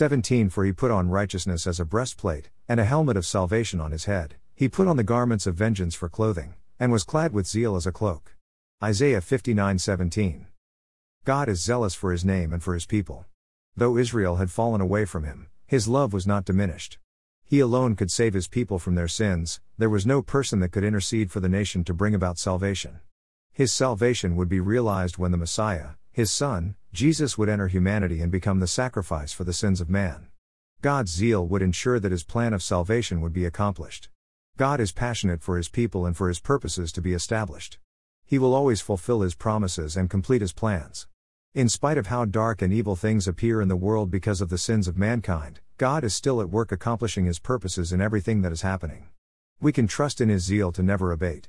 17 For he put on righteousness as a breastplate, and a helmet of salvation on his head. He put on the garments of vengeance for clothing, and was clad with zeal as a cloak. Isaiah 59:17. God is zealous for his name and for his people. Though Israel had fallen away from him, his love was not diminished. He alone could save his people from their sins. There was no person that could intercede for the nation to bring about salvation. His salvation would be realized when the Messiah, his Son, Jesus, would enter humanity and become the sacrifice for the sins of man. God's zeal would ensure that his plan of salvation would be accomplished. God is passionate for his people and for his purposes to be established. He will always fulfill his promises and complete his plans. In spite of how dark and evil things appear in the world because of the sins of mankind, God is still at work accomplishing his purposes in everything that is happening. We can trust in his zeal to never abate.